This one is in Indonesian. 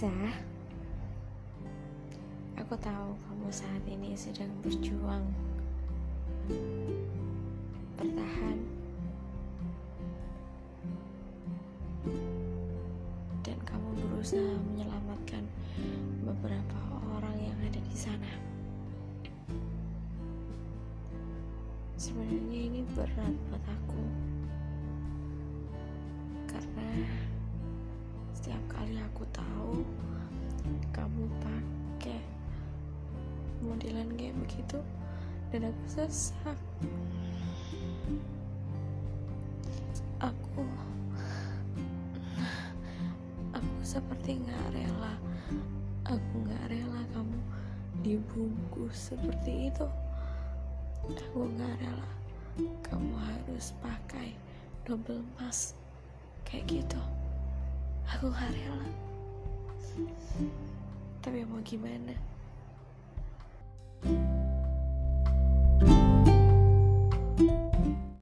Nisa, aku tahu kamu saat ini sedang berjuang, bertahan, dan kamu berusaha menyelamatkan beberapa orang yang ada di sana. Sebenarnya ini berat buat aku, karena setiap kali aku tahu kamu pakai modelan kayak begitu, dan aku sesak. Aku seperti gak rela kamu dibungkus seperti itu. Aku gak rela kamu harus pakai double mask kayak gitu. Aku gak rela. Tapi mau gimana?